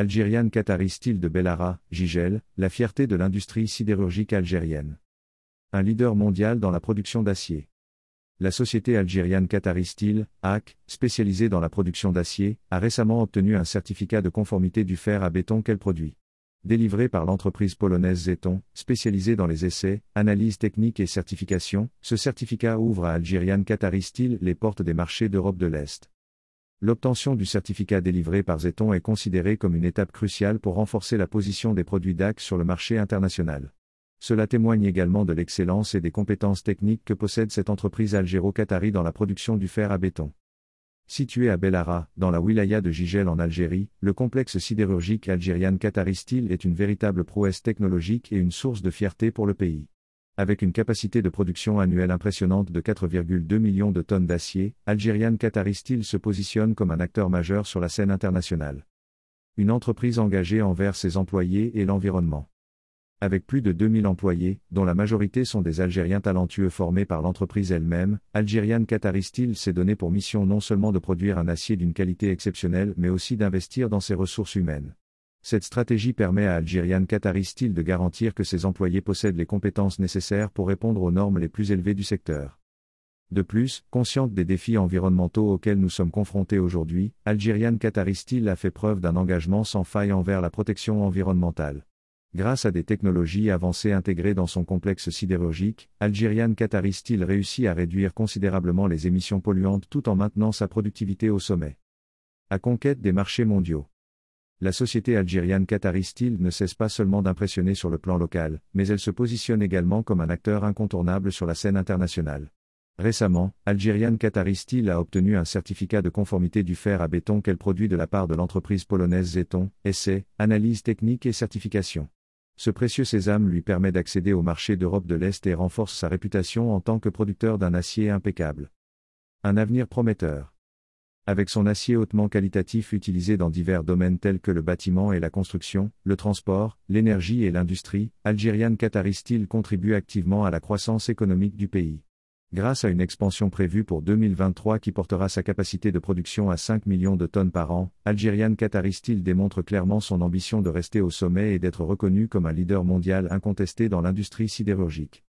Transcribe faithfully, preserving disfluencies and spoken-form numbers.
Algerian Qatari Steel de Bellara, Jijel, la fierté de l'industrie sidérurgique algérienne. Un leader mondial dans la production d'acier. La société Algerian Qatari Steel, A C, spécialisée dans la production d'acier, a récemment obtenu un certificat de conformité du fer à béton qu'elle produit. Délivré par l'entreprise polonaise Zetom, spécialisée dans les essais, analyses techniques et certifications, ce certificat ouvre à Algerian Qatari Steel les portes des marchés d'Europe de l'Est. L'obtention du certificat délivré par Zetom est considérée comme une étape cruciale pour renforcer la position des produits D A C sur le marché international. Cela témoigne également de l'excellence et des compétences techniques que possède cette entreprise algéro-qatarie dans la production du fer à béton. Situé à Bellara, dans la wilaya de Jijel en Algérie, le complexe sidérurgique Algerian Qatari Steel est une véritable prouesse technologique et une source de fierté pour le pays. Avec une capacité de production annuelle impressionnante de quatre virgule deux millions de tonnes d'acier, Algerian Qatari Steel se positionne comme un acteur majeur sur la scène internationale. Une entreprise engagée envers ses employés et l'environnement. Avec plus de deux mille employés, dont la majorité sont des Algériens talentueux formés par l'entreprise elle-même, Algerian Qatari Steel s'est donné pour mission non seulement de produire un acier d'une qualité exceptionnelle mais aussi d'investir dans ses ressources humaines. Cette stratégie permet à Algerian Qatari Steel de garantir que ses employés possèdent les compétences nécessaires pour répondre aux normes les plus élevées du secteur. De plus, consciente des défis environnementaux auxquels nous sommes confrontés aujourd'hui, Algerian Qatari Steel a fait preuve d'un engagement sans faille envers la protection environnementale. Grâce à des technologies avancées intégrées dans son complexe sidérurgique, Algerian Qatari Steel réussit à réduire considérablement les émissions polluantes tout en maintenant sa productivité au sommet. À conquête des marchés mondiaux. La société Algerian Qatari Steel ne cesse pas seulement d'impressionner sur le plan local, mais elle se positionne également comme un acteur incontournable sur la scène internationale. Récemment, Algerian Qatari Steel a obtenu un certificat de conformité du fer à béton qu'elle produit de la part de l'entreprise polonaise Zetom, essais, analyses techniques et certifications. Ce précieux sésame lui permet d'accéder au marché d'Europe de l'Est et renforce sa réputation en tant que producteur d'un acier impeccable. Un avenir prometteur. Avec son acier hautement qualitatif utilisé dans divers domaines tels que le bâtiment et la construction, le transport, l'énergie et l'industrie, Algerian Qatari Steel contribue activement à la croissance économique du pays. Grâce à une expansion prévue pour deux mille vingt-trois qui portera sa capacité de production à cinq millions de tonnes par an, Algerian Qatari Steel démontre clairement son ambition de rester au sommet et d'être reconnu comme un leader mondial incontesté dans l'industrie sidérurgique.